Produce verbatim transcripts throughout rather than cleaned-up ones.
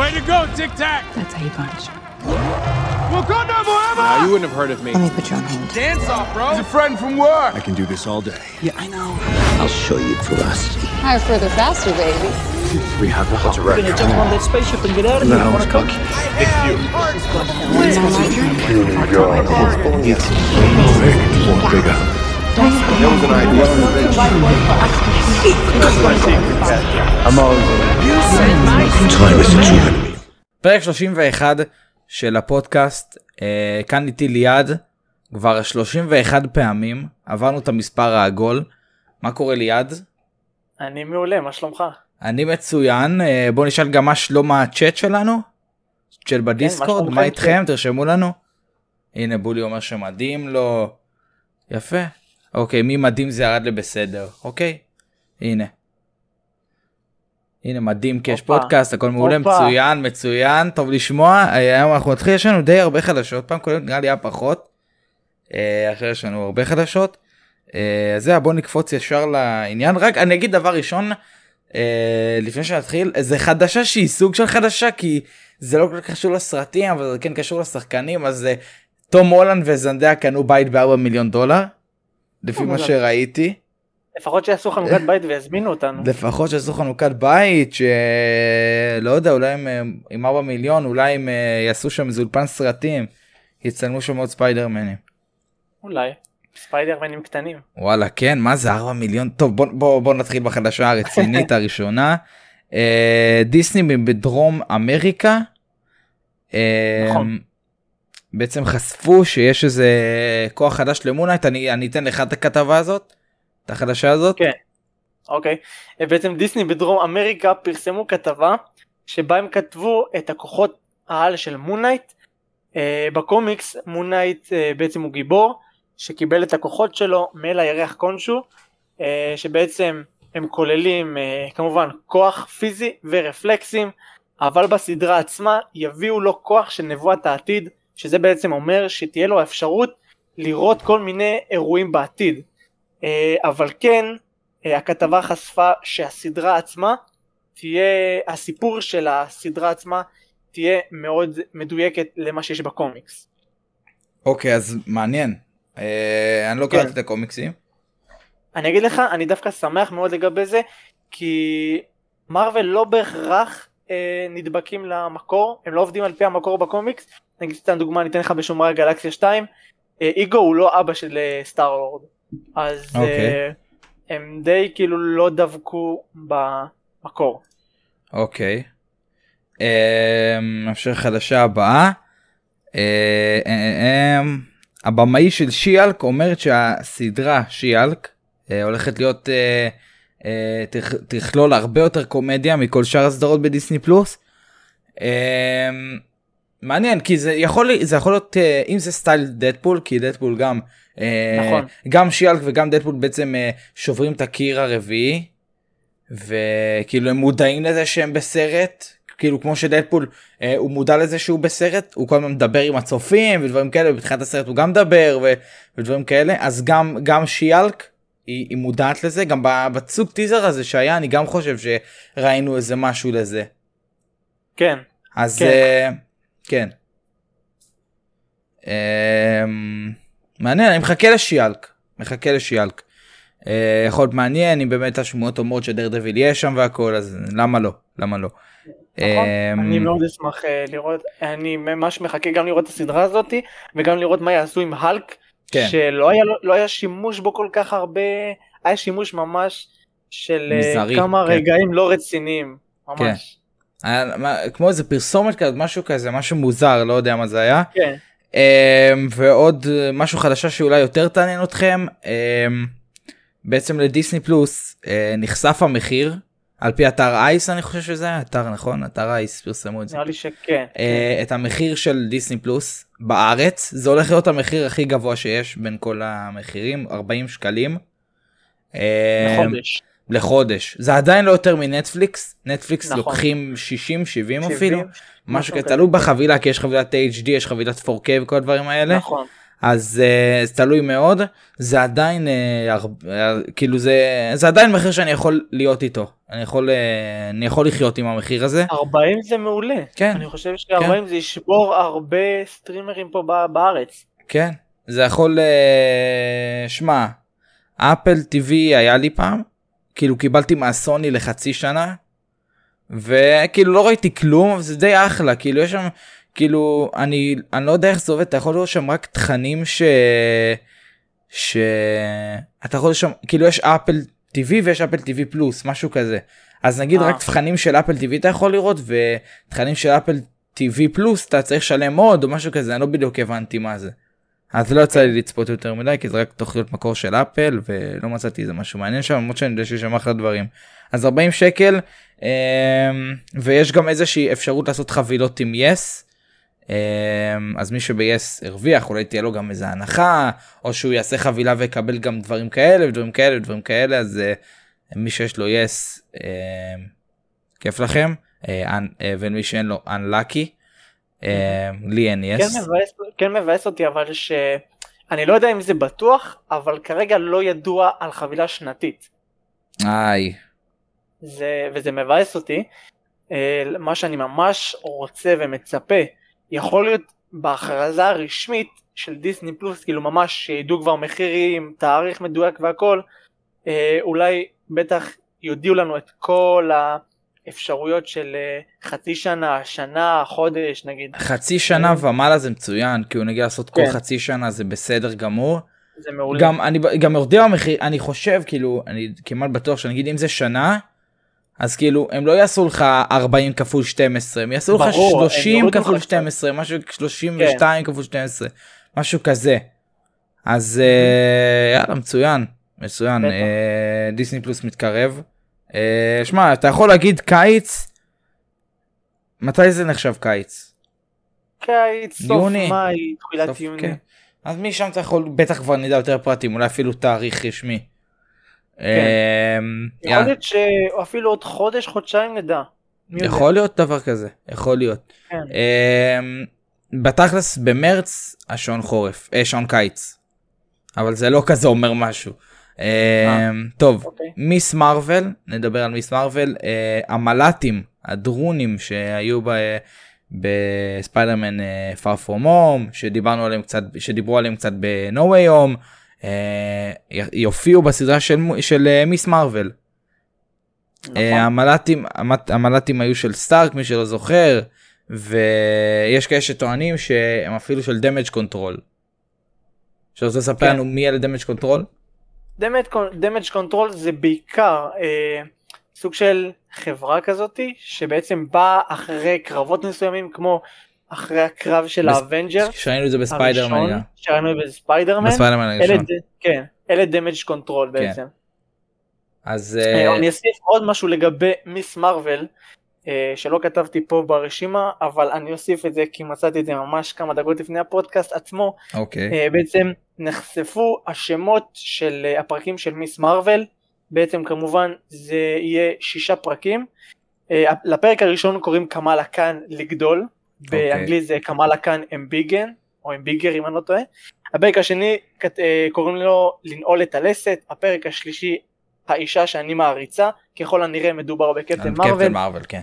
Way to go, Tic Tac! That's how you punch. Wakanda forever! No, you wouldn't have heard of me. Let me put you on hold. Dance off, bro! He's a friend from work! I can do this all day. Yeah, I know. I'll show you ferocity. Higher, further, faster, baby. We have the hot wreck. We're gonna jump on that spaceship and get out of here. No, it's cocky. It's you. It's you. It's you. It's you. That was an idea. פרק שלושים ואחת של הפודקאסט, כאן איתי ליד, כבר שלושים ואחת פעמים, עברנו את המספר העגול. מה קורה ליד? אני מעולה, מה שלומך? אני מצוין, בוא נשאל גם מה שלום הצ'אט שלנו, של בדיסקורד, מה איתכם? תרשמו לנו. הנה בולי אומר שמדהים לו, יפה. אוקיי, מי מדהים זה ירד לבסדר, אוקיי? הנה. הנה, מדהים, כי יש פודקאסט, הכל מעולה, מצוין, מצוין, טוב לשמוע. היום אנחנו נתחיל, יש לנו די הרבה חדשות, פעם כולנו נראה לי היה פחות, אחרי יש לנו הרבה חדשות. אז זה, בואו נקפוץ ישר לעניין, רק אני אגיד דבר ראשון, לפני שנתחיל, זה חדשה שהיא סוג של חדשה, כי זה לא קשור לסרטים, אבל זה כן קשור לשחקנים, אז תום הולנד וזנדיה קנו בית בארבע מיליון דולר, לפי מה שראיתי. לפחות שיעשו חנוכת בית ויזמינו אותנו. לפחות שיעשו חנוכת בית, שלא יודע, אולי עם ארבע מיליון, אולי הם יעשו שם זולפן סרטים, יצלמו שם עוד ספיידרמנים. אולי, ספיידרמנים קטנים. וואלה, כן, מה זה ארבע מיליון? טוב, בואו נתחיל בחדשה הרצינית הראשונה. דיסני בדרום אמריקה. נכון. בעצם חשפו שיש איזה כוח חדש למון נייט, אני, אני אתן לך את הכתבה הזאת, את החדשה הזאת. כן, אוקיי. בעצם דיסני בדרום אמריקה פרסמו כתבה, שבה הם כתבו את הכוחות העל של מון נייט. בקומיקס מון נייט בעצם הוא גיבור, שקיבל את הכוחות שלו מאל הירח קונשו, שבעצם הם כוללים כמובן כוח פיזי ורפלקסים, אבל בסדרה עצמה יביאו לו כוח של נבואת העתיד, שזה בעצם אומר שתהיה לו האפשרות לראות כל מיני אירועים בעתיד. אבל כן, הכתבה חשפה שהסדרה עצמה תהיה, הסיפור של הסדרה עצמה תהיה מאוד מדויקת למה שיש בקומיקס. אוקיי, אז מעניין. אני לא קראתי את הקומיקסים. אני אגיד לך, אני דווקא שמח מאוד לגבי זה, כי מרוול לא בהכרח נדבקים למקור, הם לא עובדים על פי המקור בקומיקס. נגיד סתם דוגמה, אני אתן לך בשומרי הגלקסיה שתיים, איגו הוא לא אבא של סטאר לורד, אז okay. uh, הם די כאילו לא דבקו במקור. אוקיי, okay. um, אפשר חדשה הבאה, uh, um, הבמאי של שי-הולק אומרת שהסדרה שי-הולק uh, הולכת להיות, uh, uh, תכ- תכלול הרבה יותר קומדיה מכל שאר הסדרות בדיסני פלוס. אה... Um, מעניין, כי זה יכול, זה יכול להיות, אם זה סטייל דדפול, כי דדפול גם, נכון. גם שי-הולק וגם דדפול בעצם שוברים את הקיר הרביעי, וכאילו הם מודעים לזה שהם בסרט, כאילו כמו שדדפול, הוא מודע לזה שהוא בסרט, הוא כל הזמן מדבר עם הצופים ודברים כאלה, ובתחילת הסרט הוא גם מדבר ו, ודברים כאלה, אז גם, גם שי-הולק היא, היא מודעת לזה, גם בצוג טיזר הזה שהיה, אני גם חושב שראינו איזה משהו לזה. כן. אז... כן. כן. מעניין, אני מחכה לשי-הולק, מחכה לשי-הולק. יכול להיות מעניין, אם באמת השמועות אומרות שדרדוויל יהיה שם והכל, אז למה לא, למה לא. נכון, אני מאוד אשמח לראות, אני ממש מחכה גם לראות את הסדרה הזאת, וגם לראות מה יעשו עם הולק, שלא היה שימוש בו כל כך הרבה, היה שימוש ממש של כמה רגעים לא רציניים, ממש. כמו איזה פרסומת כזה, משהו כזה, משהו מוזר, לא יודע מה זה היה. כן. ועוד משהו חדשה שאולי יותר תעניין אתכם, בעצם לדיסני פלוס נחשף המחיר, על פי אתר אייס אני חושב שזה היה, אתר נכון? אתר אייס פרסמו את זה. נראה לי שכן. את המחיר של דיסני פלוס בארץ, זה הולך להיות המחיר הכי גבוה שיש בין כל המחירים, ארבעים שקלים. לחודש. לחודש. זה עדיין לא יותר מנטפליקס, נטפליקס נכון. לוקחים שישים שבעים אפילו, משהו כתלוי בחבילה, כי יש חבילת אייץ' די, יש חבילת פור קיי וכל הדברים האלה, נכון. אז uh, תלוי מאוד, זה עדיין uh, כאילו זה, זה עדיין מחיר שאני יכול להיות איתו, אני יכול, uh, אני יכול לחיות עם המחיר הזה. ארבעים זה מעולה, כן. אני חושב ש-ארבעים כן. זה ישבור הרבה סטרימרים פה בארץ. כן, זה יכול, uh, שמה, אפל טי וי היה לי פעם, כאילו קיבלתי מהסוני לחצי שנה, וכאילו לא ראיתי כלום, זה די אחלה, כאילו יש שם, כאילו, אני, אני לא יודע איך זה עובד, אתה יכול לראות שם רק תכנים ש... ש... אתה יכול לראות שם, כאילו יש אפל טי וי ויש אפל טי וי פלוס, משהו כזה. אז נגיד רק תכנים של אפל טי וי אתה יכול לראות, ותכנים של אפל טי וי פלוס אתה צריך לשלם עוד או משהו כזה, אני לא בדיוק הבנתי מה זה. אז לא יצא לי לצפות יותר מדי, כי זה רק תוכליות מקור של אפל, ולא מצאתי איזה משהו מעניין שם, למרות שאני יודע שיש שם אחלה דברים. אז ארבעים שקל, ויש גם איזושהי אפשרות לעשות חבילות עם יס, אז מי שביס הרוויח, אולי תהיה לו גם איזו הנחה, או שהוא יעשה חבילה ויקבל גם דברים כאלה, ודברים כאלה, ודברים כאלה, אז מי שיש לו יס, כיף לכם, ומי שאין לו unlucky, לי אין יס. כן מבאס אותי, אבל שאני לא יודע אם זה בטוח, אבל כרגע לא ידוע על חבילה שנתית. איי. וזה מבאס אותי, מה שאני ממש רוצה ומצפה, יכול להיות בהכרזה הרשמית של דיסני פלוס, כאילו ממש שידעו כבר מחירים, תאריך מדויק והכל, אולי בטח יודיעו לנו את כל האפשרויות של חצי שנה, שנה, חודש נגיד. חצי שנה ומעלה זה מצוין, כי הוא נגיד לעשות כל חצי שנה זה בסדר גמור. זה מעולה. גם אני גם יודע המחיר, אני חושב כאילו, אני כמעט בטוח שנגיד אם זה שנה, אז כאילו, הם לא יעשו לך ארבעים כפול שתים עשרה, הם יעשו לך שלושים כפול שתים עשרה, משהו שלושים ושתיים כפול שתים עשרה, משהו כזה. אז יאללה, מצוין, מצוין, דיסני פלוס מתקרב. שמע, אתה יכול להגיד קיץ, מתי זה נחשב קיץ? קיץ, סוף מאי, תחילת יוני. אז מי שם אתה יכול, בטח כבר נדע יותר פרטים, אולי אפילו תאריך רשמי. יכול להיות שאפילו עוד חודש חודשיים נדע, יכול להיות דבר כזה, יכול להיות בתכלס במרץ השעון חורף, שעון קיץ, אבל זה לא כזה אומר משהו. טוב, מיס מרוול, נדבר על מיס מרוול. המלאטים, הדרונים שהיו בספיידרמן פאר פרום הום, שדיברנו עליהם קצת, שדיברו עליהם קצת בנו ווי הום, יופיעו בסדרה של, של מיס מרוול. המלאטים, המלאטים היו של סטארק, מי שלא זוכר, ויש כאלה שטוענים שהם אפילו של דמג' קונטרול. שאתה רוצה לספר לנו מי אלה דמג' קונטרול? דמג' קונטרול זה בעיקר אה, סוג של חברה כזאת שבעצם באה אחרי קרבות מסוימים, כמו אחרי הקרב של האבנג'ר, שראינו את זה בספיידרמן, שראינו את זה בספיידרמן, אלה דמג' קונטרול בעצם. אז אני אוסיף עוד משהו לגבי מיס מרוול, שלא כתבתי פה ברשימה, אבל אני אוסיף את זה כי מצאתי את זה ממש כמה דקות לפני הפודקאסט עצמו. בעצם נחשפו השמות של הפרקים של מיס מרוול, בעצם כמובן זה יהיה שישה פרקים. לפרק הראשון קוראים קמאלה קאן לגדול, באנגלית זה קמאלה קאן אמביגן, או אמביגר אם אני לא טועה. הפרק השני קוראים לו לנעול את הלסת. הפרק השלישי, האישה שאני מעריצה, ככל הנראה מדובר בקפטן מרוול. קפטן מרוול, כן.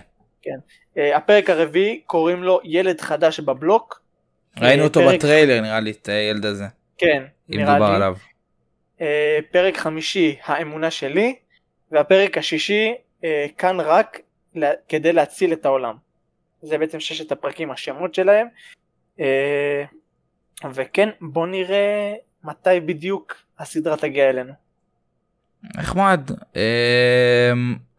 הפרק הרביעי קוראים לו ילד חדש בבלוק. ראינו אותו בטריילר נראה לי, את הילד הזה. כן, נראה לי. אם מדובר עליו. פרק חמישי, האמונה שלי. והפרק השישי, כאן רק כדי להציל את העולם. זה בעצם ששת הפרקים, השמות שלהם. וכן, בוא נראה מתי בדיוק הסדרה תגיע אלינו. נחמד.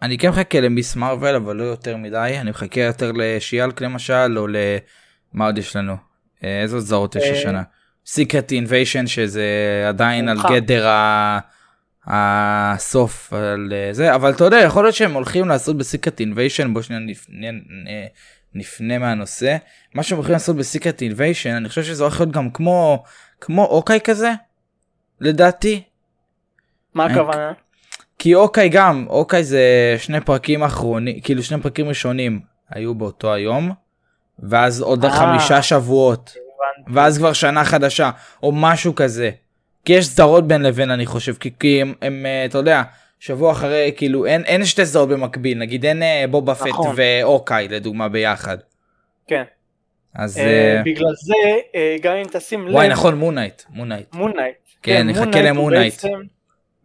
אני כן מחכה למיס מרוול, אבל לא יותר מדי. אני מחכה יותר לשיאלק למשל, או למה עוד יש לנו? איזו זרות יש השנה? סיקרט אינביישן, שזה עדיין על גדר הסוף, אבל אתה יודע, יכול להיות שהם הולכים לעשות בסיקרט אינביישן, בוא שניה נפנה מהנושא, מה שהם הולכים לעשות בסיקרט אינביישן, אני חושב שזה הולך להיות גם כמו, כמו אוקיי כזה, לדעתי. מה הכוונה? כי אוקיי גם, אוקיי זה שני פרקים אחרונים, כאילו שני פרקים ראשונים, היו באותו היום, ואז עוד חמישה שבועות. ואז כבר שנה חדשה, או משהו כזה. כי יש סדרות בין לבין, אני חושב, כי, כי הם, הם, אתה יודע, שבוע אחרי, כאילו, אין, אין שתי סדרות במקביל, נגיד אין בובה פט נכון. ואוקיי, לדוגמה, ביחד. כן. אז... אה, בגלל זה, אה, גם אם תשים לב... וואי, נכון, מון נייט, מון נייט. מון נייט. כן, נחכה למון נייט.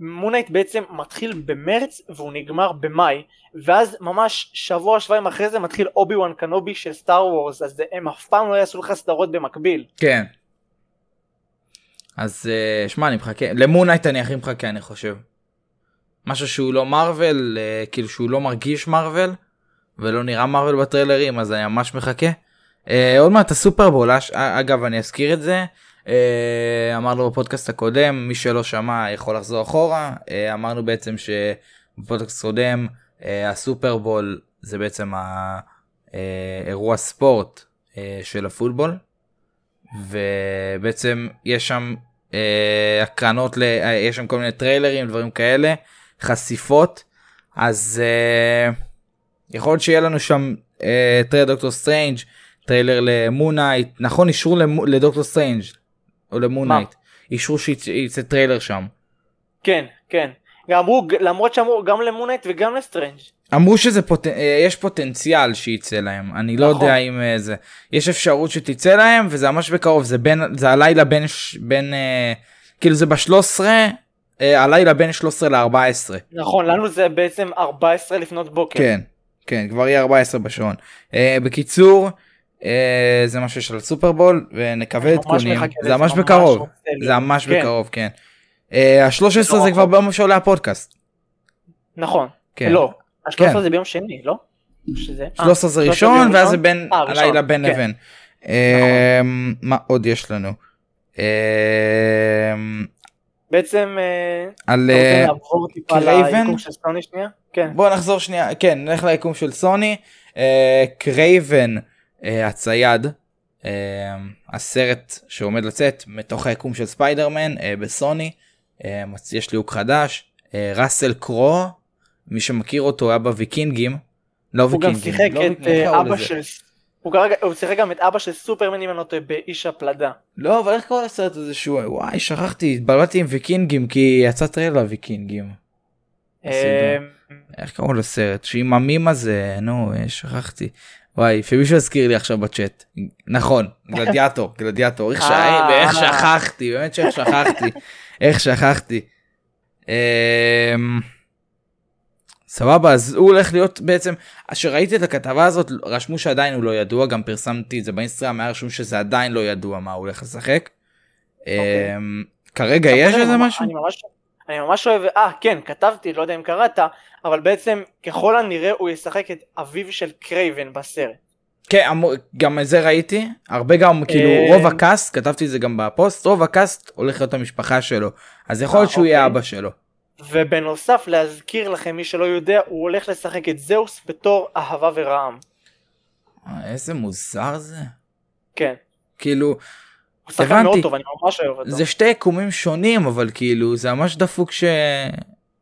מון נייט בעצם מתחיל במרץ, והוא נגמר במאי, ואז ממש שבוע, שבועיים אחרי זה, מתחיל אובי-וואן קנובי של סטאר וורס, אז הם אף פעם לא יעשו לך סדרות במקביל. כן. אז שמע, אני מחכה, למון נייט אני הכי מחכה, אני חושב. משהו שהוא לא מרוול, כאילו שהוא לא מרגיש מרוול, ולא נראה מרוול בטריילרים, אז אני ממש מחכה. עוד מעט הסופרבול, אגב, אני אזכיר את זה, אמרנו בפודקאסט הקודם, מי שלא שמע יכול לחזור אחורה, אמרנו בעצם שבפודקאסט הקודם, הסופרבול זה בעצם האירוע ספורט של הפוטבול, ובעצם יש שם הקרנות, יש שם כל מיני טריילרים, דברים כאלה, חשיפות, אז יכול להיות שיהיה לנו שם טריילר דוקטור סטרנג', טריילר למון נייט, נכון, אישרו לדוקטור סטרנג' או למון נייט, אישרו שיצא טריילר שם. כן, כן, למרות שאמרו גם למון נייט וגם לסטרנג' אמרו שיש פוטנציאל שיצא להם, אני לא יודע אם זה, יש אפשרות שתצא להם, וזה ממש בקרוב, זה הלילה בין, כאילו זה ב-שלוש עשרה, הלילה בין שלוש עשרה ל-ארבע עשרה. נכון, לנו זה בעצם ארבע עשרה לפנות בוקר. כן, כן, כבר יהיה ארבע עשרה בשעון. בקיצור, זה משהו של סופרבול, ונקווה את קונים, זה ממש בקרוב, זה ממש בקרוב, כן. ה-שלוש עשרה זה כבר ביום שעולה הפודקאסט. נכון, לא. ה-שלוש עשרה זה ביום שני, לא? שלוש עשרה זה ראשון, ואז זה בין הלילה בין לבין. מה עוד יש לנו? בעצם... על... קרייבן? בואו נחזור שנייה, כן, נלך ליקום של סוני. קרייבן, הצייד, הסרט שעומד לצאת מתוך היקום של ספיידרמן בסוני. יש לי הוק חדש. ראסל קרו, מי שמכיר אותו היה בוויקינגים, לא וויקינגים, הוא שיחק גם את אבא של סופרמן, אם אני לא טועה, באיש הפלדה. לא, אבל איך קורא לסרט הזה שהוא, וואי, שכחתי, התבלבלתי עם וויקינגים, כי יצא טריילר וויקינגים. איך קורא לסרט, שעם המים הזה, נו, שכחתי. וואי, שמישהו הזכיר לי עכשיו בצ'אט. נכון, גלדיאטור, גלדיאטור, איך שכחתי, באמת שאיך שכחתי, איך שכחתי. סבבה, אז הוא הולך להיות בעצם, כשראיתי את הכתבה הזאת, רשמו שעדיין הוא לא ידוע, גם פרסמתי את זה באינסטגרם, היה רשום שזה עדיין לא ידוע מה הוא הולך לשחק. כרגע יש איזה משהו? אני ממש אוהב, אה כן, כתבתי, לא יודע אם קראת, אבל בעצם ככל הנראה הוא ישחק את אביו של קרייבן בסרט. כן, גם זה ראיתי, הרבה גם, כאילו רוב הקאסט, כתבתי את זה גם בפוסט, רוב הקאסט הולך להיות המשפחה שלו, אז יכול להיות שהוא יהיה אבא שלו. ובנוסף להזכיר לכם, מי שלא יודע, הוא הולך לשחק את זאוס בתור אהבה ורעם. איזה מוזר זה. כן. כאילו, הוא שחק מאוד טוב, אני ממש אוהב אותו. זה שתי יקומים שונים, אבל כאילו, זה ממש דפוק ש...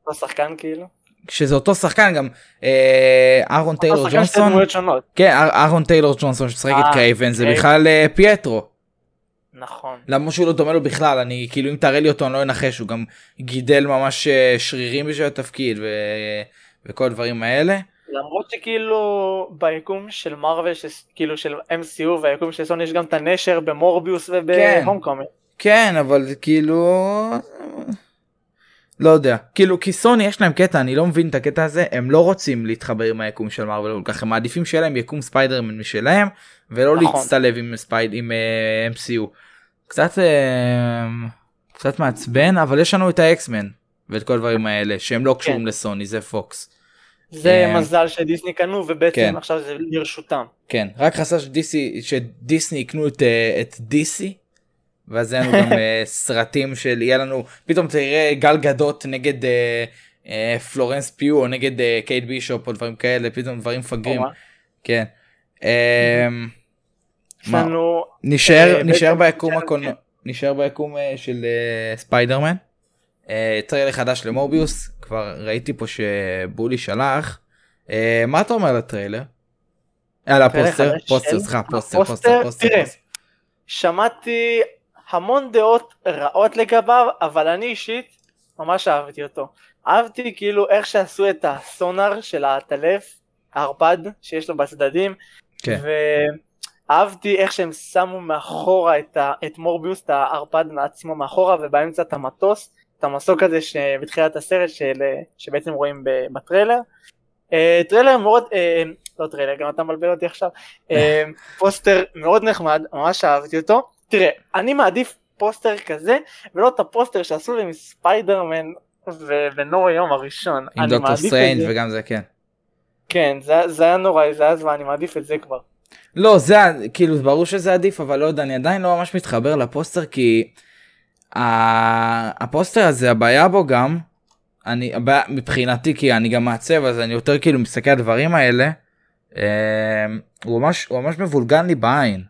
אותו שחקן כאילו? שזה אותו שחקן גם, אהרון טיילור ג'ונסון. אותו שחקן שתי דמויות שונות. כן, אהרון טיילור ג'ונסון ששחק את קרייבן, זה בכלל פייטרו. נכון. למה שהוא לא דומה לו בכלל, אני כאילו אם תראה לי אותו אני לא אנחש, הוא גם גידל ממש שרירים בשביל התפקיד ו... וכל הדברים האלה. למרות שכאילו ביקום של מרוול, ש... כאילו של אם סי יו והיקום של סוני יש גם את הנשר במורביוס ובהומקומינג. כן, כן, אבל כאילו, לא יודע, כאילו כי סוני יש להם קטע, אני לא מבין את הקטע הזה, הם לא רוצים להתחבר עם היקום של מרוול, כל כך הם מעדיפים שיהיה להם יקום ספיידרמן משלהם, ולא נכון. להצטלב עם, ספייד, עם uh, אם סי יו. קצת, uh, קצת מעצבן, אבל יש לנו את האקסמן, ואת כל הדברים האלה, שהם לא קשורים כן. לסוני, זה פוקס. זה uh, מזל שדיסני קנו, ובעצם כן. עכשיו זה לרשותם. כן, רק חסר שדיסני, שדיסני יקנו את, uh, את דיסי, ואז יהיה לנו גם uh, סרטים של, יהיה לנו, פתאום תראה גל גדות נגד uh, uh, פלורנס פיו, או נגד uh, קייט בישופ, או דברים כאלה, פתאום דברים פגרים. כן. נשאר ביקום של ספיידרמן, טריילר חדש למורביוס, כבר ראיתי פה שבולי שלח. מה אתה אומר לטריילר? על הפוסטר, פוסטר, סליחה, פוסטר, פוסטר, פוסטר. שמעתי המון דעות רעות לגביו, אבל אני אישית ממש אהבתי אותו. אהבתי כאילו איך שעשו את הסונר של הטלף, הארפד שיש לו בצדדים, כן. ואהבתי איך שהם שמו מאחורה את, ה... את מורביוס, את הארפד מעצמו מאחורה, ובאמצע את המטוס, את המסוק הזה שבתחילת הסרט של... שבעצם רואים בטריילר. Uh, טריילר מאוד, uh, לא טריילר, גם אתה מלבל אותי עכשיו, uh, פוסטר מאוד נחמד, ממש אהבתי אותו. תראה, אני מעדיף פוסטר כזה, ולא את הפוסטר שעשו לי מספיידרמן ונורי יום הראשון. עם דוקטור סטריינג' וגם זה, כן. כן, זה, זה היה נוראי, זה היה זמן, אני מעדיף את זה כבר. לא, זה, כאילו, ברור שזה עדיף, אבל לא יודע, אני עדיין לא ממש מתחבר לפוסטר, כי הפוסטר הזה, הבעיה בו גם, אני, הבעיה מבחינתי, כי אני גם מעצב, אז אני יותר כאילו מסתכל על הדברים האלה, הוא ממש, הוא ממש מבולגן לי בעין.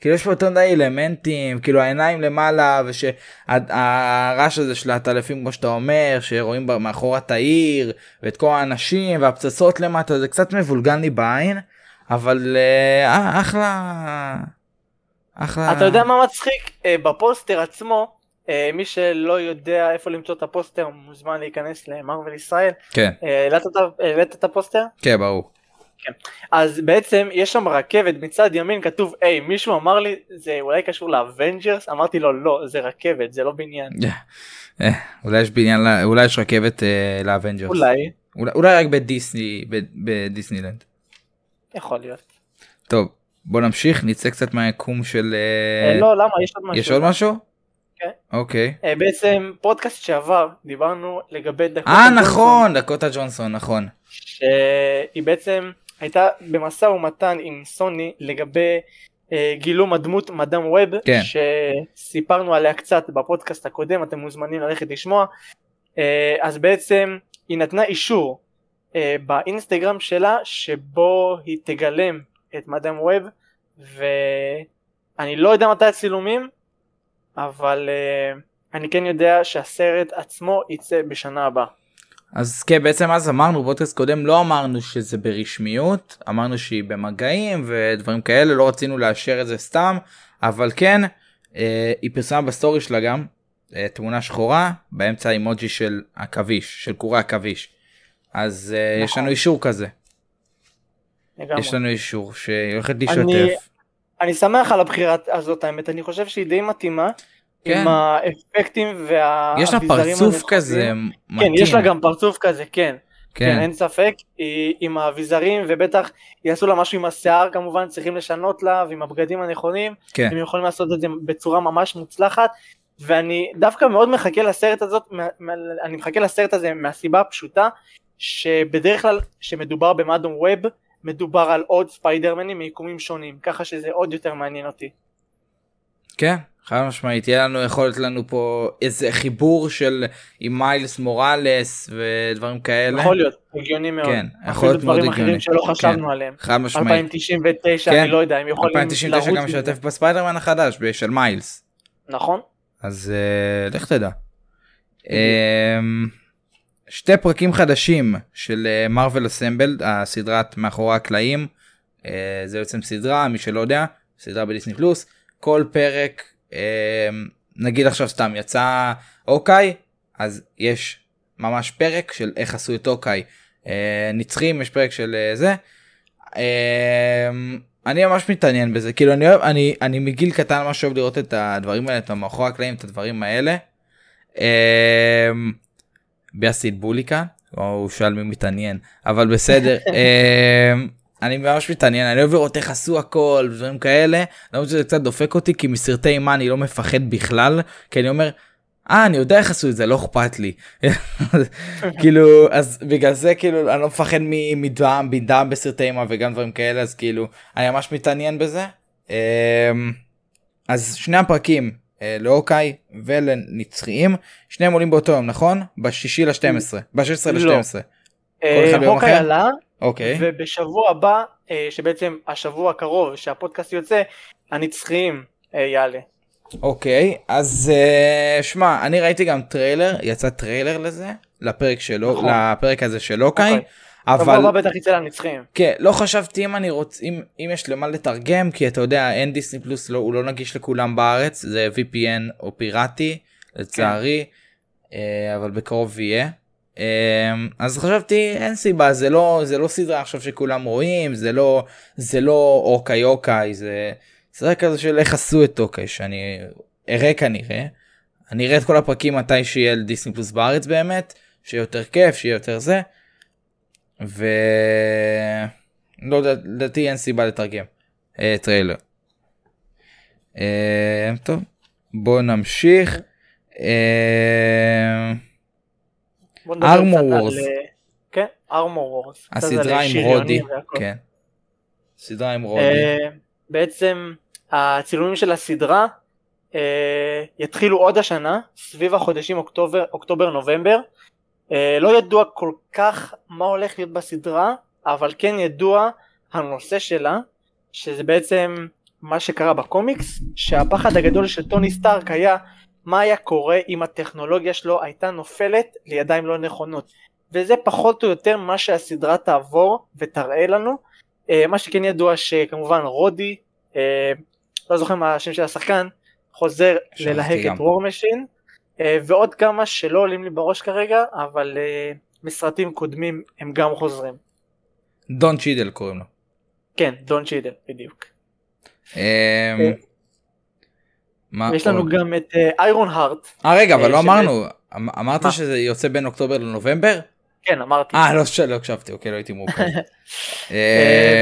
כאילו יש פה יותר די אלמנטים, כאילו העיניים למעלה, ושהרעש הזה של הטלפים, כמו שאתה אומר, שרואים מאחור את העיר, ואת כל האנשים, והפצצות למטה, זה קצת מבולגן לי בעין, אבל אה, אחלה, אחלה. אתה יודע מה מצחיק? בפוסטר עצמו, מי שלא יודע איפה למצוא את הפוסטר, מוזמן להיכנס למרוויל ישראל. כן. העלית את הפוסטר? כן, ברור. כן. אז בעצם יש שם רכבת, מצד ימין כתוב, היי, מישהו אמר לי, זה אולי קשור לאבנג'רס? אמרתי לו, לא, זה רכבת, זה לא בניין. אולי יש בניין, אולי יש רכבת לאבנג'רס. אולי. אולי רק בדיסני, בדיסנילנד. יכול להיות. טוב, בוא נמשיך, נצא קצת מהיקום של... לא, למה? יש עוד משהו. יש עוד משהו? אוקיי. בעצם פודקאסט שעבר דיברנו לגבי דקוטה ג'ונסון. אה נכון, דקוטה ג'ונסון, נכון. שהיא בעצם הייתה במשא ומתן עם סוני לגבי גילום הדמות מדאם ווב, שסיפרנו עליה קצת בפודקאסט הקודם, אתם מוזמנים ללכת לשמוע. אז בעצם היא נתנה אישור באינסטגרם שלה שבו היא תגלם את מדאם ווב, ואני לא יודע מתי הצילומים, אבל uh, אני כן יודע שהסרט עצמו יצא בשנה הבאה. אז כן, בעצם אז אמרנו, בפודקאסט קודם לא אמרנו שזה ברשמיות, אמרנו שהיא במגעים ודברים כאלה, לא רצינו לאשר את זה סתם, אבל כן, אה, היא פרסמה בסטורי שלה גם, אה, תמונה שחורה, באמצע אימוג'י של הכביש, של קורי הכביש. אז אה, נכון. יש לנו אישור כזה. לגמרי. יש לנו אישור שהיא הולכת להשתף. אני... אני שמח על הבחירה הזאת, האמת, אני חושב שהיא די מתאימה, כן. עם האפקטים והאביזרים. יש לה פרצוף כזה מתאים. כן, יש לה גם פרצוף כזה, כן. כן, כן אין ספק, היא, עם האביזרים, ובטח יעשו לה משהו עם השיער, כמובן צריכים לשנות לה, ועם הבגדים הנכונים, כן. הם יכולים לעשות את זה בצורה ממש מוצלחת, ואני דווקא מאוד מחכה לסרט הזאת, אני מחכה לסרט הזה מהסיבה הפשוטה, שבדרך כלל, שמדובר במדאם ווב, מדובר על עוד ספיידרמנים מיקומים שונים, ככה שזה עוד יותר מעניין אותי. כן, חד משמעית, יהיה לנו, יכול להיות לנו פה איזה חיבור של עם מיילס מוראלס ודברים כאלה. יכול להיות, הגיוני מאוד. כן, יכול להיות מאוד הגיוני. אפילו דברים אחרים שלא חשבנו עליהם. חד משמעית. אלפיים תשעים ותשע, אני לא יודע, הם יכולים לרוץ. אלפיים תשעים ותשע גם משתתף בספיידרמן החדש, של מיילס. נכון. אז לך תדע. שתי פרקים חדשים של מרוול אסמבל, הסדרת מאחורי הקלעים, זה בעצם סדרה, מי שלא יודע, סדרה בדיסני פלוס, כל פרק, נגיד עכשיו סתם, יצא אוקיי, אז יש ממש פרק של איך עשו את אוקיי, נצחים, יש פרק של זה, אני ממש מתעניין בזה, כאילו אני אוהב, אני, אני מגיל קטן ממש אוהב לראות את הדברים האלה, את המאחורי הקלעים, את הדברים האלה, ביאסיד בוליקה, הוא שאל מי מתעניין, אבל בסדר, אני ממש מתעניין, אני אוהב לראות איך עשו הכל, דברים כאלה, למרות שזה קצת דופק אותי, כי מסרטי אימה אני לא מפחד בכלל, כי אני אומר, אה, אני יודע איך עשו את זה, לא אכפת לי, כאילו, אז בגלל זה, כאילו, אני לא מפחד מדם, בדם בסרטי אימה, וגם דברים כאלה, אז כאילו, אני ממש מתעניין בזה, אז שני הפרקים, לאוקיי ולנצחיים שניהם עולים באותו יום, נכון? בשישי ל-שתים עשרה, ב-שש עשרה ל-שתים עשרה אוקיי עלה, ובשבוע הבא שבעצם השבוע הקרוב שהפודקאסט יוצא, הנצחיים יעלה. אוקיי, אז שמע, אני ראיתי גם טריילר, יצא טריילר לזה, לפרק הזה של אוקיי, אבל בטח יצא לנצחים. כן, לא חשבתי אם אני רוצ... אם, אם יש למה לתרגם, כי אתה יודע, אין דיסני פלוס, לא, הוא לא נגיש לכולם בארץ, זה וי פי אן או פיראטי, לצערי, כן. אבל בקרוב יהיה. אז חשבתי, אין סיבה, זה לא, זה לא סדרה עכשיו שכולם רואים, זה לא, זה לא אוקיי אוקיי, זה סדרה כזה של איך עשו את אוקיי, שאני אראה כנראה, אני אראה את כל הפרקים מתי שיהיה לדיסני פלוס בארץ באמת, שיהיה יותר כיף, שיהיה יותר זה, ולא לדעתי אין סיבה לתרגם, טריילר. טוב, בוא נמשיך. ארמור וורס. כן, ארמור וורס. הסדרה עם רודי. כן. סדרה עם רודי. בעצם הצילומים של הסדרה יתחילו עוד השנה, סביב החודשים אוקטובר, אוקטובר, נובמבר. לא ידוע כל כך מה הולך להיות בסדרה, אבל כן ידוע הנושא שלה, שזה בעצם מה שקרה בקומיקס, שהפחד הגדול של טוני סטארק היה מה היה קורה אם הטכנולוגיה שלו הייתה נופלת לידיים לא נכונות, וזה פחות או יותר מה שהסדרה תעבור ותראה לנו. מה שכן ידוע שכמובן רודי, לא זוכר מה השם של השחקן, חוזר ללהק את וור משין, ועוד כמה שלא עולים לי בראש כרגע, אבל מסרטים קודמים הם גם חוזרים. דון צ'ידל קוראים לו. כן, דון צ'ידל, בדיוק. יש לנו גם את איירון הארט. אה רגע, אבל לא אמרנו, אמרת שזה יוצא בין אוקטובר לנובמבר? כן, אמרתי. אה, לא הקשבתי, אוקיי, לא הייתי מורכב.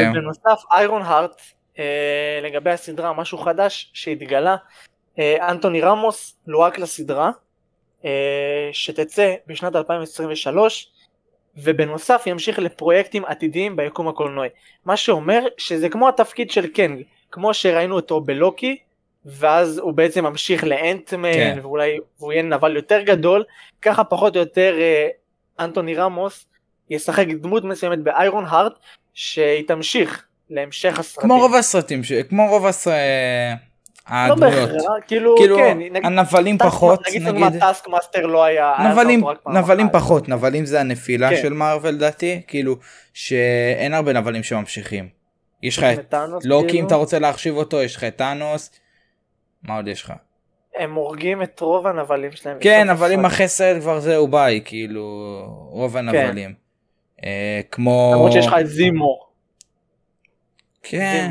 ובנוסף, איירון הארט, לגבי הסדרה, משהו חדש שהתגלה, אנטוני רמוס לוהק לסדרה שתצא בשנת אלפיים עשרים ושלוש, ובנוסף ימשיך לפרויקטים עתידיים ביקום הקולנועי, מה שאומר שזה כמו התפקיד של קנג, כמו שראינו אותו בלוקי, ואז הוא בעצם ממשיך לאנטמן, כן. ואולי הוא יהיה נבל יותר גדול, ככה פחות או יותר אנטוני רמוס ישחק דמות מסוימת באיירון הארט, שהיא תמשיך להמשך הסרטים. כמו רוב הסרטים, ש... כמו רוב הסרטים, לא בהכרח, כאילו, כן, הנבלים פחות, נגיד, נגיד, טאסק מאסטר לא היה, נבלים פחות, נבלים זה הנפילה של מארוול דעתי, כאילו, שאין הרבה נבלים שממשיכים, יש לך את לוקי אם אתה רוצה להחשיב אותו, יש לך את טאנוס, מה עוד יש לך? הם הורגים את רוב הנבלים שלהם, כן, נבלים החסד כבר זהו ביי, כאילו, רוב הנבלים, כמו, למרות שיש לך את זימור, כן,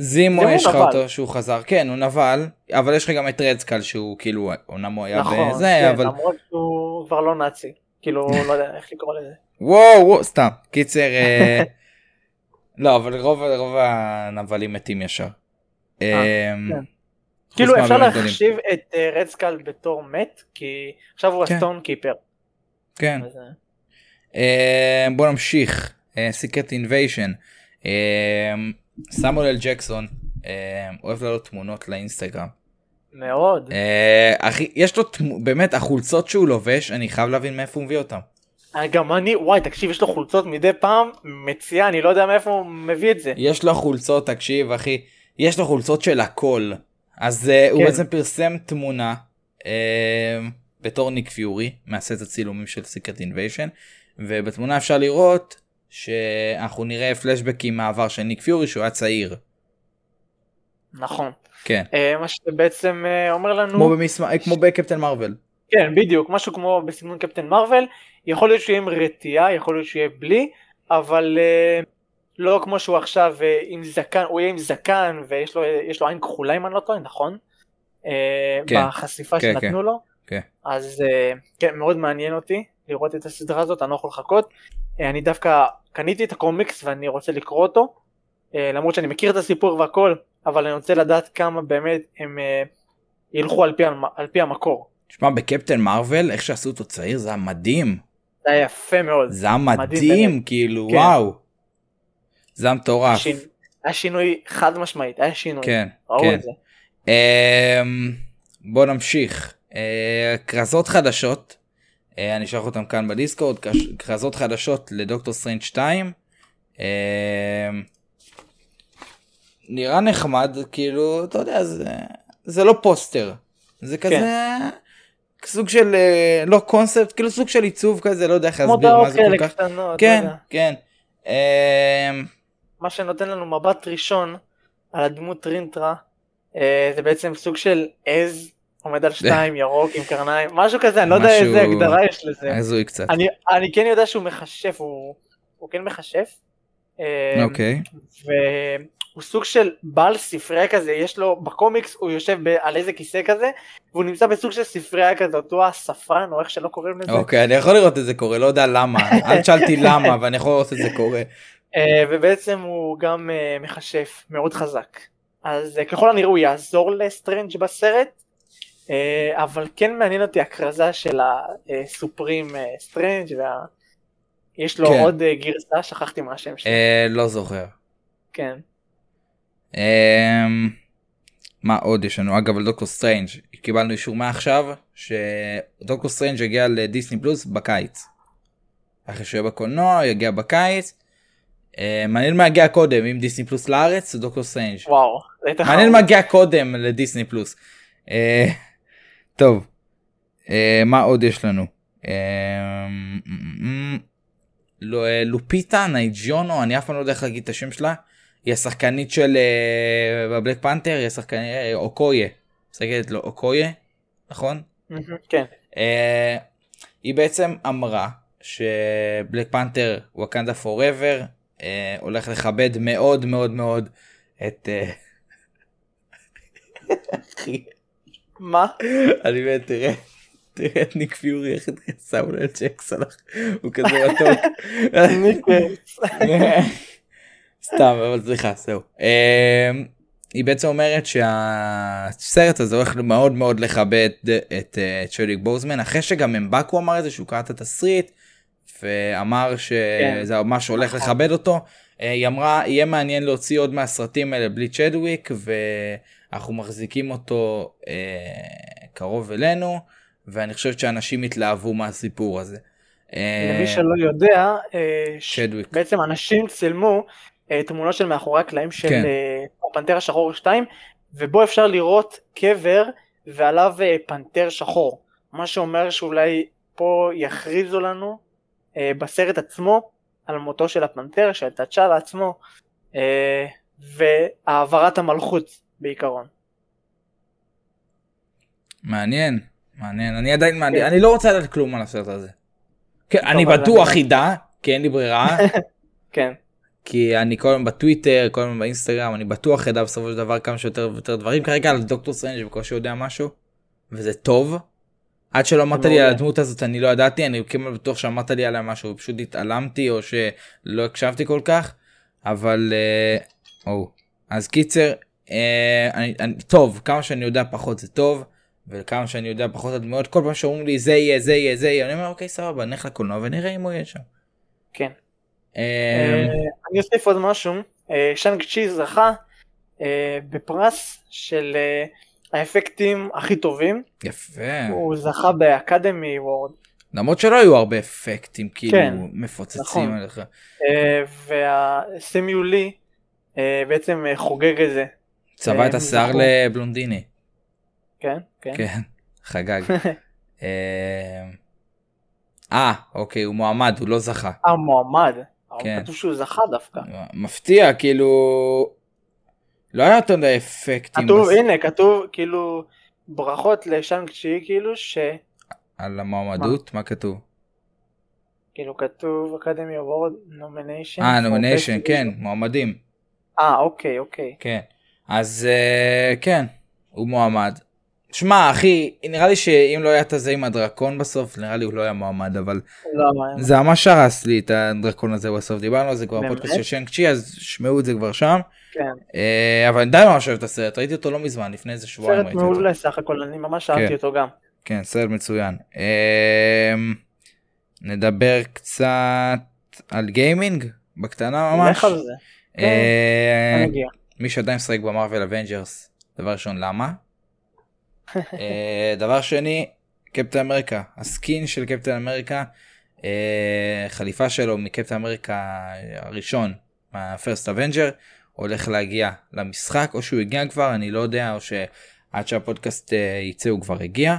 זימו יש לך אותו שהוא חזר, כן הוא נבל, אבל יש לך גם את רד סקל שהוא כאילו עונם הוא היה נכון, בזה, כן, אבל למרות שהוא כבר לא נאצי, כאילו לא יודע איך לקרוא לזה, וואו וואו סתם, קיצר לא, אבל רוב, רוב הנבלים מתים ישר, כאילו אפשר להחשיב את רד סקל בתור מת, כי עכשיו הוא הסטון קיפר, כן. בוא נמשיך. סיקרט אינביישן, סמואל ג'קסון אוהב לעלות תמונות לאינסטגרם מאוד. אחי, יש לו באמת החולצות שהוא לובש, אני חייב להבין מאיפה הוא מביא אותם. גם אני, וואי תקשיב, יש לו חולצות מדי פעם מציע, אני לא יודע מאיפה הוא מביא את זה. יש לו חולצות, תקשיב אחי, יש לו חולצות של הכל. אז הוא בעצם פרסם תמונה בתור ניק פיורי מהסט הצילומים של סיקרט אינביישן, ובתמונה אפשר לראות שאנחנו נראה פלשבקים מהעבר של ניק פיורי שהוא היה צעיר. נכון. כן. מה שבעצם אומר לנו כמו בקפטן מרוול. כן, בדיוק, משהו כמו בסגנון קפטן מרוול, יכול להיות שהוא יהיה עם רתיעה, יכול להיות שהוא יהיה בלי, אבל לא כמו שהוא עכשיו עם זקן, הוא יהיה עם זקן ויש לו, יש לו עין כחולה אם אני לא טועה, נכון? בחשיפה שנתנו לו. אז כן, מאוד מעניין אותי לראות את הסדרה הזאת, אני לא יכול לחכות. אני דווקא קניתי את הקומיקס ואני רוצה לקרוא אותו, למרות שאני מכיר את הסיפור והכל, אבל אני רוצה לדעת כמה באמת הם ילכו על פי, על פי המקור. תשמע, בקפטן מרוול, איך שעשו אותו צעיר, זה היה מדהים. זה היה יפה מאוד. זה היה מדהים, כאילו, כן. וואו. זה היה מטורף. השינ... השינוי חד משמעית, היה שינוי. כן, כן. Um, בוא נמשיך. Uh, קרזות חדשות. אני אשלח אותם כאן בדיסקורד, כרזות חדשות לדוקטור סטרנג' שתיים, נראה נחמד, כאילו, אתה יודע, זה לא פוסטר, זה כזה, סוג של, לא קונספט, כאילו סוג של עיצוב כזה, לא יודע איך להסביר מה זה כל כך. כן, כן. מה שנותן לנו מבט ראשון על הדמות רינטרה, זה בעצם סוג של עז, עומד על שתיים, ירוק עם קרניים, משהו כזה, אני לא יודע איזה הגדרה יש לזה. עזוי קצת. אני כן יודע שהוא מחשף, הוא כן מחשף. אוקיי. הוא סוג של בעל ספרייה כזה, יש לו בקומיקס, הוא יושב על איזה כיסא כזה, והוא נמצא בסוג של ספרייה כזאת, הוא הספרן, או איך שלא קוראים לזה. אוקיי, אני יכול לראות את זה קורה, לא יודע למה, אל תשאלתי למה, ואני יכול לראות את זה קורה. ובעצם הוא גם מחשף מאוד חזק. אז ככל הנראה הוא יעזור לסטרנג' בסרט, אבל כן מעניין אותי הכרזה של הסופרים סטרנג' וה... יש לו עוד גרסה, שכחתי מה השם שלו. לא זוכר. כן. מה עוד יש לנו? אגב, על דוקטור סטרנג' קיבלנו אישור מעכשיו, שדוקטור סטרנג' יגיע לדיסני פלוס בקיץ. אחרי שהוא יהיה בקולנוע, יגיע בקיץ. מעניין מה יגיע קודם, אם דיסני פלוס לארץ, דוקטור סטרנג'. וואו. מעניין מה יגיע קודם לדיסני פלוס. טוב, מה עוד יש לנו? לופיטה נייג'יונו, אני אף פעם לא יודע איך להגיד את השם שלה, היא השחקנית של בבלק פנתר, היא השחקנית אוקויה, סגרת לו אוקויה, נכון? כן. היא בעצם אמרה שבלק פנתר ווקנדה פוראבר הולך לכבד מאוד מאוד מאוד את מה? אני באמת, תראה, תראה את ניק פיורי, איך את סאמואל ג'קסון הלך, הוא כזה מתוק. ניק פיורי. סתם, אבל סליחה, זהו. היא בעצם אומרת שהסרט הזה הולך מאוד מאוד לכבד את צ'רליק בוזמן, אחרי שגם מבקו אמר איזה שהוא קרא את התסריט, ואמר שזה ממש הולך לכבד אותו. היא אמרה, יהיה מעניין להוציא עוד מהסרטים האלה בלי צ'דוויק, ואנחנו מחזיקים אותו אה, קרוב אלינו, ואני חושבת שאנשים התלהבו מהסיפור הזה. אה, למי שלא יודע, אה, ש... בעצם אנשים צלמו אה, תמונות של מאחורי הקלעים של כן. אה, פנתר שחור שתיים, ובו אפשר לראות קבר ועליו אה, פנתר שחור. מה שאומר שאולי פה יכריזו לנו אה, בסרט עצמו, על מותו של הפנתר, של תצ'אלה עצמו, אה, והעברת המלכות בעיקרון. מעניין, מעניין. אני עדיין מעניין. אני לא רוצה לדעת כלום על הסרט הזה. אני בטוח ידע, כי אין לי ברירה. כן. כי אני כל יום בטוויטר, כל יום באינסטגרם, אני בטוח ידע בסופו של דבר כמה שיותר ויותר דברים. כרגע על דוקטור סטרנג' בקושי יודע משהו, וזה טוב. עד שלא אמרת לי על הדמות הזאת, אני לא ידעתי, אני כמעט בטוח שאמרת לי עליה משהו, פשוט התעלמתי או שלא הקשבתי כל כך, אבל, או, אז קיצר, טוב, כמה שאני יודע פחות זה טוב, וכמה שאני יודע פחות הדמות, כל פעם שאומרים לי זה יהיה, זה יהיה, זה יהיה, אני אומר, אוקיי, סבבה, נלך לקולנוע ונראה אם הוא יהיה שם. כן. אני אוסיף עוד משהו, שאנג צ'י זכה בפרס של... האפקטים הכי טובים. יפה. הוא זכה באקדמי וורד. למרות שלא היו הרבה אפקטים כאילו כן, מפוצצים נכון. עליך. והסימיולי בעצם חוגג את זה. צבע את השיער לבלונדיני. כן, כן. כן, חגג. אה, אוקיי, הוא מועמד, הוא לא זכה. אה, מועמד. כן. הוא כתוב שהוא זכה דווקא. מפתיע, כאילו... לא היה יותר מדי אפקטים. כתוב, הנה, כתוב, כאילו, ברכות לשאנג צ'י, כאילו, ש... על המועמדות? מה כתוב? כאילו, כתוב, Academy Award Nomination. אה, Nomination, כן, מועמדים. אה, אוקיי, אוקיי. כן, אז, כן, הוא מועמד. שמע, אחי, נראה לי שאם לא היה את הזה עם הדרקון בסוף, נראה לי הוא לא היה מועמד, אבל... זה ממש הרס לי את הדרקון הזה בסוף. דיברנו על זה כבר בפודקאסט של שאנג צ'י, אז שמעו את זה כבר שם. כן. אבל אני די ממש אוהב את הסרט, ראיתי אותו לא מזמן, לפני איזה שבועיים ראיתי אותו. סרט מעולה סך הכל, אני ממש אהבתי אותו גם. כן, סרט מצוין. נדבר קצת על גיימינג, בקטנה ממש. לך על זה. מי שעדיין משחק במרוול אבנג'רס, דבר ראשון, למה? דבר שני, קפטן אמריקה, הסקין של קפטן אמריקה, חליפה שלו מקפטן אמריקה הראשון, מהפרסט אבנג'ר, הולך להגיע למשחק, או שהוא הגיע כבר, אני לא יודע, או שעד שהפודקאסט ייצא הוא כבר הגיע.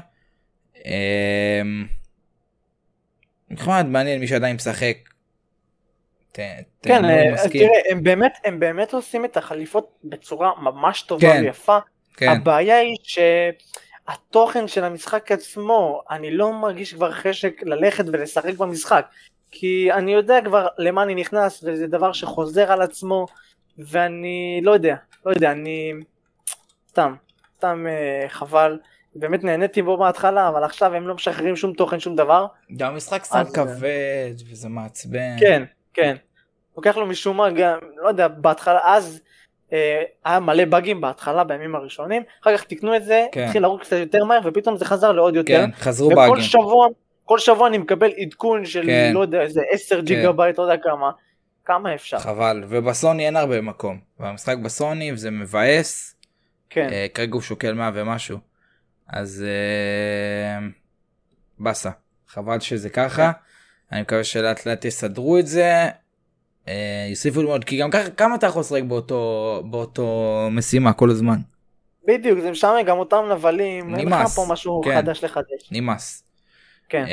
נחמד, מעניין, מי שעדיין משחק. כן, תראה, הם באמת עושים את החליפות בצורה ממש טובה ויפה. הבעיה היא שהתוכן של המשחק עצמו, אני לא מרגיש כבר חשק ללכת ולשחק במשחק, כי אני יודע כבר למה אני נכנס, וזה דבר שחוזר על עצמו, ואני לא יודע, לא יודע, אני סתם, סתם חבל. באמת נהניתי בו מההתחלה, אבל עכשיו הם לא משחררים שום תוכן, שום דבר. גם משחק סתם כבד, וזה מעצבן. כן, כן. לוקח לו משום מה גם, לא יודע, בהתחלה, אז אה, היה מלא בגים בהתחלה, בימים הראשונים, אחר כך תקנו את זה, כן. התחיל לרוץ קצת יותר מהר, ופתאום זה חזר לעוד יותר. כן, חזרו בגים. וכל שבוע, כל שבוע אני מקבל עדכון של, כן. לא יודע, איזה עשר ג'יגאבייט, לא יודע כמה. כמה אפשר. חבל, ובסוני אין הרבה מקום. והמשחק בסוני, וזה מבאס. כן. אה, כרגע הוא שוקל מה ומשהו. אז בסה, חבל שזה ככה, אני מקווה שלאט לאט יסדרו את זה, יוסיפו ללמוד, כי גם ככה, כמה אתה חוסרק באותו משימה כל הזמן? בדיוק, זה משמע, גם אותם נבלים, נמאס, פה משהו חדש לחדש. נמאס. כן.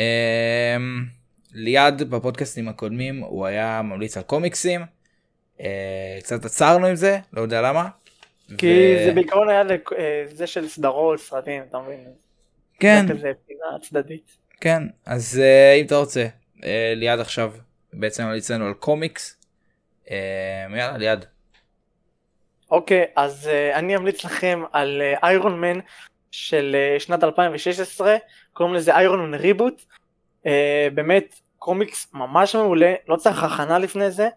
ליד בפודקאסטים הקודמים, הוא היה ממליץ על קומיקסים, קצת עצרנו עם זה, לא יודע למה. כי זה בעיקרון היה זה של סדרות, סרטים, אתה מבין? כן. זה פינה צדדית. כן, אז אם אתה רוצה, ליד עכשיו בעצם המליצנו על קומיקס, יאללה, ליד. אוקיי, אז אני אמליץ לכם על איירון מן של שנת אלפיים ושש עשרה, קוראים לזה איירון מן ריבוט, באמת קומיקס ממש מעולה, לא צריך הכנה לפני זה,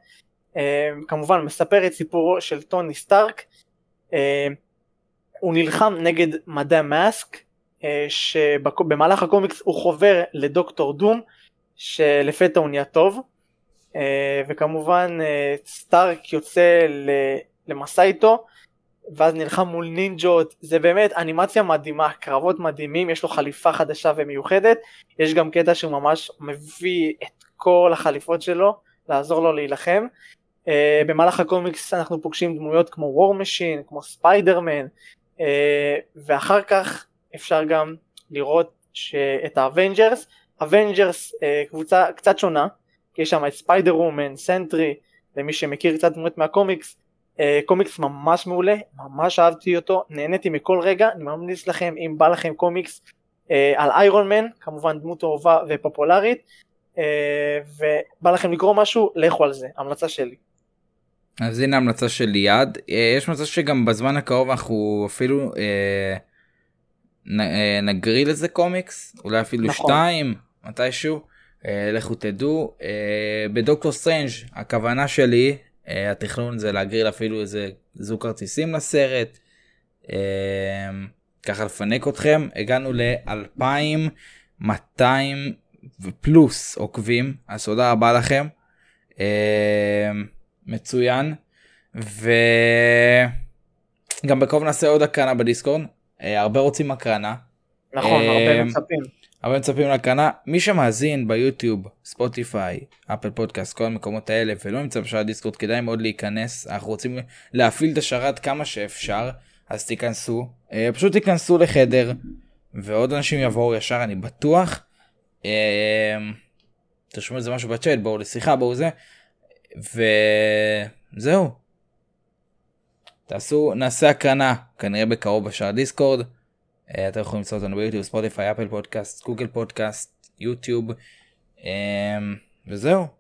כמובן מספר את סיפורו של טוני סטארק, Uh, הוא נלחם נגד מדע מאסק uh, שבמהלך הקומיקס הוא חובר לדוקטור דום שלפתע הוא נהיה טוב uh, וכמובן uh, סטארק יוצא למסע איתו ואז נלחם מול נינג'ות. זה באמת אנימציה מדהימה, קרבות מדהימים, יש לו חליפה חדשה ומיוחדת, יש גם קטע שהוא ממש מביא את כל החליפות שלו לעזור לו להילחם. Uh, במהלך הקומיקס אנחנו פוגשים דמויות כמו וור משין, כמו ספיידרמן, uh, ואחר כך אפשר גם לראות את האבנג'רס. אבנג'רס uh, קבוצה קצת שונה, כי יש שם את ספיידר וומן, סנטרי, למי שמכיר קצת דמויות מהקומיקס. uh, קומיקס ממש מעולה, ממש אהבתי אותו, נהניתי מכל רגע. אני ממליץ לכם, אם בא לכם קומיקס uh, על איירון מן, כמובן דמות אהובה ופופולרית, uh, ובא לכם לקרוא משהו, לכו על זה, המלצה שלי. אז הנה המלצה של ליד. יש מצב שגם בזמן הקרוב אנחנו אפילו אה, נ, אה, נגריל איזה קומיקס, אולי אפילו נכון. שתיים, מתישהו, אה, לכו תדעו. אה, בדוקטור סטרנג' הכוונה שלי, אה, התכנון זה להגריל אפילו איזה זוג כרטיסים לסרט, אה, ככה לפנק אתכם. הגענו ל-אלפיים מאתיים פלוס עוקבים, אז תודה רבה לכם. אה... מצוין, וגם בקרוב נעשה עוד הקרנה בדיסקורד, הרבה רוצים הקרנה. נכון, הרבה מצפים. הרבה מצפים להקרנה. מי שמאזין ביוטיוב, ספוטיפיי, אפל פודקאסט, כל המקומות האלה, ולא נמצא בשער דיסקורד, כדאי מאוד להיכנס, אנחנו רוצים להפעיל את השרת כמה שאפשר, אז תיכנסו, פשוט תיכנסו לחדר, ועוד אנשים יבואו ישר, אני בטוח. תרשמו את זה משהו בצ'אט, בואו לשיחה, בואו זה. וזהו, תעשו, נעשה הקרנה כנראה בקרוב בשער דיסקורד. אתם יכולים למצוא אותנו ביוטיוב, ספוטיפיי, אפל פודקאסט, גוגל פודקאסט, יוטיוב, וזהו.